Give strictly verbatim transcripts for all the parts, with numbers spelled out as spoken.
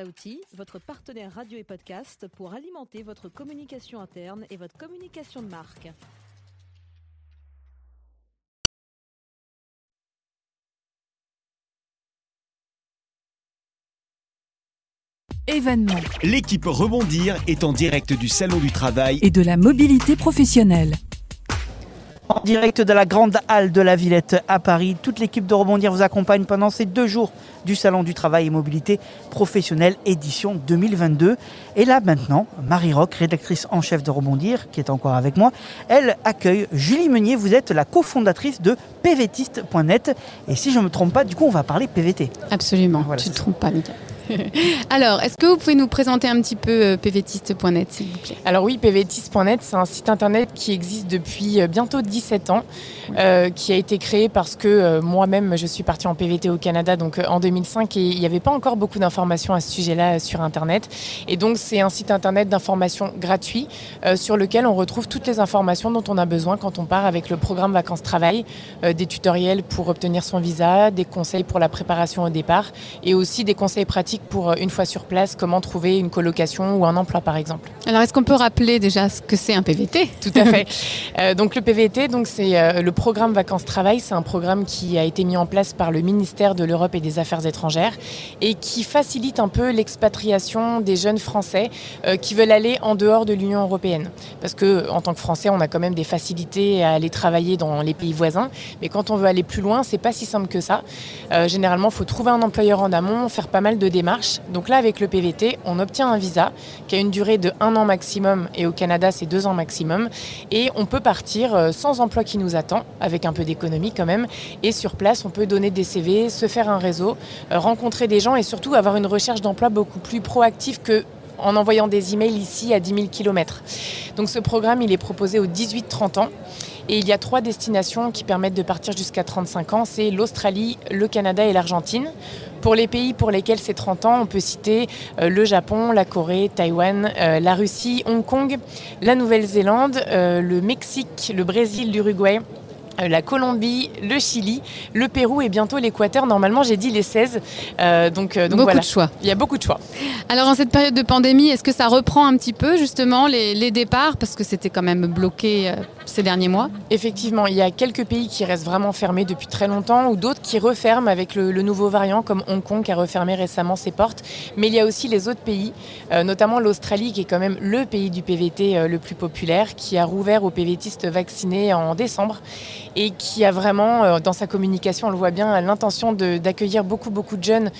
Saouti, votre partenaire radio et podcast pour alimenter votre communication interne et votre communication de marque. Événement. L'équipe Rebondir est en direct du Salon du Travail et de la mobilité professionnelle. En direct de la grande halle de la Villette à Paris, toute l'équipe de Rebondir vous accompagne pendant ces deux jours du Salon du Travail et Mobilité Professionnelle édition deux mille vingt-deux. Et là maintenant, Marie Roch, rédactrice en chef de Rebondir, qui est encore avec moi, elle accueille Julie Meunier. Vous êtes la cofondatrice de P V Tistes point net. Et si je ne me trompe pas, du coup on va parler P V T. Absolument, voilà, tu ne te trompes pas, Mika. Alors, est-ce que vous pouvez nous présenter un petit peu P V Tistes point net, s'il vous plaît ? Alors oui, P V Tistes point net, c'est un site internet qui existe depuis bientôt dix-sept ans, euh, qui a été créé parce que euh, moi-même, je suis partie en P V T au Canada donc, euh, en deux mille cinq et il n'y avait pas encore beaucoup d'informations à ce sujet-là euh, sur Internet. Et donc, c'est un site internet d'information gratuit euh, sur lequel on retrouve toutes les informations dont on a besoin quand on part avec le programme vacances-travail, euh, des tutoriels pour obtenir son visa, des conseils pour la préparation au départ et aussi des conseils pratiques pour une fois sur place, comment trouver une colocation ou un emploi par exemple. Alors est-ce qu'on peut rappeler déjà ce que c'est un P V T ? Tout à fait. euh, donc le P V T, donc, c'est euh, le programme vacances-travail, c'est un programme qui a été mis en place par le ministère de l'Europe et des Affaires étrangères et qui facilite un peu l'expatriation des jeunes Français euh, qui veulent aller en dehors de l'Union européenne. Parce qu'en tant que Français, on a quand même des facilités à aller travailler dans les pays voisins, mais quand on veut aller plus loin, c'est pas si simple que ça. Euh, généralement, il faut trouver un employeur en amont, faire pas mal de démarches. Donc là, avec le P V T, on obtient un visa qui a une durée de un an maximum et au Canada, c'est deux ans maximum. Et on peut partir sans emploi qui nous attend, avec un peu d'économie quand même. Et sur place, on peut donner des C V, se faire un réseau, rencontrer des gens et surtout avoir une recherche d'emploi beaucoup plus proactive que en envoyant des emails ici à dix mille kilomètres. Donc ce programme, il est proposé aux dix-huit trente ans. Et il y a trois destinations qui permettent de partir jusqu'à trente-cinq ans, c'est l'Australie, le Canada et l'Argentine. Pour les pays pour lesquels c'est trente ans, on peut citer euh, le Japon, la Corée, Taïwan, euh, la Russie, Hong Kong, la Nouvelle-Zélande, euh, le Mexique, le Brésil, l'Uruguay, la Colombie, le Chili, le Pérou et bientôt l'Équateur. Normalement, j'ai dit les seize. Euh, donc, euh, donc beaucoup voilà. de choix. Il y a beaucoup de choix. Alors, en cette période de pandémie, est-ce que ça reprend un petit peu justement les, les départs parce que c'était quand même bloqué euh, ces derniers mois ? Effectivement, il y a quelques pays qui restent vraiment fermés depuis très longtemps ou d'autres qui referment avec le, le nouveau variant comme Hong Kong qui a refermé récemment ses portes. Mais il y a aussi les autres pays, euh, notamment l'Australie qui est quand même le pays du P V T euh, le plus populaire, qui a rouvert aux PVTistes vaccinés en décembre. Et qui a vraiment, dans sa communication, on le voit bien, l'intention de, d'accueillir beaucoup, beaucoup de jeunes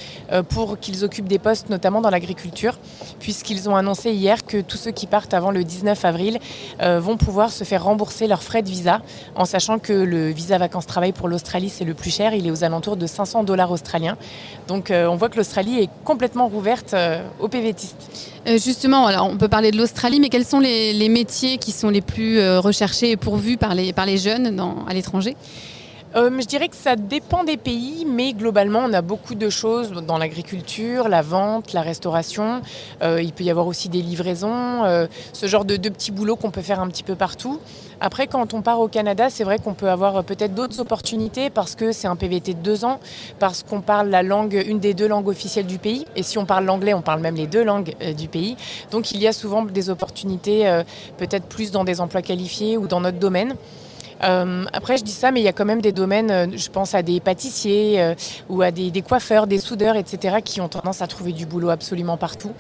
pour qu'ils occupent des postes, notamment dans l'agriculture, puisqu'ils ont annoncé hier que tous ceux qui partent avant le dix-neuf avril vont pouvoir se faire rembourser leurs frais de visa, en sachant que le visa vacances-travail pour l'Australie, c'est le plus cher, il est aux alentours de cinq cents dollars australiens. Donc on voit que l'Australie est complètement rouverte aux PVTistes. Justement, alors on peut parler de l'Australie, mais quels sont les, les métiers qui sont les plus recherchés et pourvus par les, par les jeunes dans, à l'étranger ? Euh, je dirais que ça dépend des pays, mais globalement, on a beaucoup de choses dans l'agriculture, la vente, la restauration. Euh, il peut y avoir aussi des livraisons, euh, ce genre de, de petits boulots qu'on peut faire un petit peu partout. Après, quand on part au Canada, c'est vrai qu'on peut avoir peut-être d'autres opportunités parce que c'est un P V T de deux ans, parce qu'on parle la langue, une des deux langues officielles du pays. Et si on parle l'anglais, on parle même les deux langues euh, du pays. Donc, il y a souvent des opportunités, euh, peut-être plus dans des emplois qualifiés ou dans notre domaine. Euh, après, je dis ça, mais il y a quand même des domaines, euh, je pense à des pâtissiers euh, ou à des, des coiffeurs, des soudeurs, et cetera, qui ont tendance à trouver du boulot absolument partout.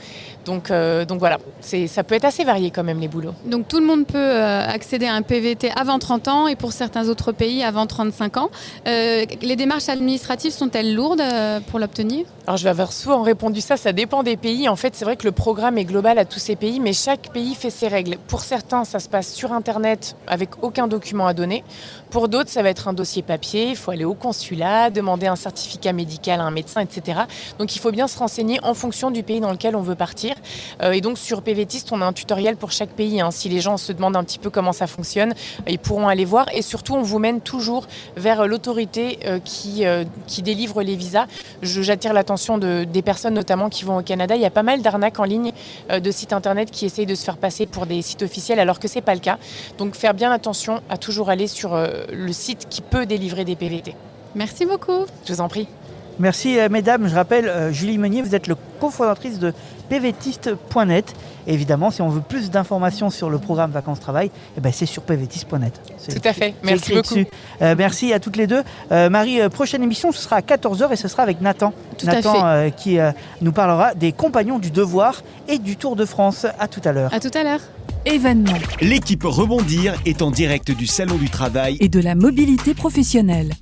Donc, euh, donc voilà, c'est, ça peut être assez varié quand même les boulots. Donc tout le monde peut euh, accéder à un P V T avant trente ans et pour certains autres pays avant trente-cinq ans. Euh, les démarches administratives sont-elles lourdes euh, pour l'obtenir ? Alors je vais avoir souvent répondu ça, ça dépend des pays. En fait, c'est vrai que le programme est global à tous ces pays, mais chaque pays fait ses règles. Pour certains, ça se passe sur Internet avec aucun document à donner. Pour d'autres, ça va être un dossier papier, il faut aller au consulat, demander un certificat médical à un médecin, et cetera. Donc il faut bien se renseigner en fonction du pays dans lequel on veut partir. Euh, et donc sur PVTistes, on a un tutoriel pour chaque pays. Hein. Si les gens se demandent un petit peu comment ça fonctionne, ils pourront aller voir. Et surtout, on vous mène toujours vers l'autorité euh, qui, euh, qui délivre les visas. Je, j'attire l'attention de, des personnes notamment qui vont au Canada. Il y a pas mal d'arnaques en ligne euh, de sites internet qui essayent de se faire passer pour des sites officiels alors que c'est pas le cas. Donc faire bien attention à toujours aller sur le site qui peut délivrer des P V T. Merci beaucoup. Je vous en prie. Merci euh, mesdames, je rappelle euh, Julie Meunier, vous êtes le cofondatrice de P V Tistes point net. Et évidemment, si on veut plus d'informations sur le programme Vacances-Travail, eh ben, c'est sur P V Tistes point net. C'est, Tout à fait, merci beaucoup. Euh, merci à toutes les deux. Euh, Marie, euh, prochaine émission, ce sera à quatorze heures et ce sera avec Nathan. Tout Nathan à fait. Euh, qui euh, nous parlera des compagnons du devoir et du Tour de France. À tout à l'heure. À tout à l'heure. Événement. L'équipe Rebondir est en direct du Salon du Travail et de la mobilité professionnelle.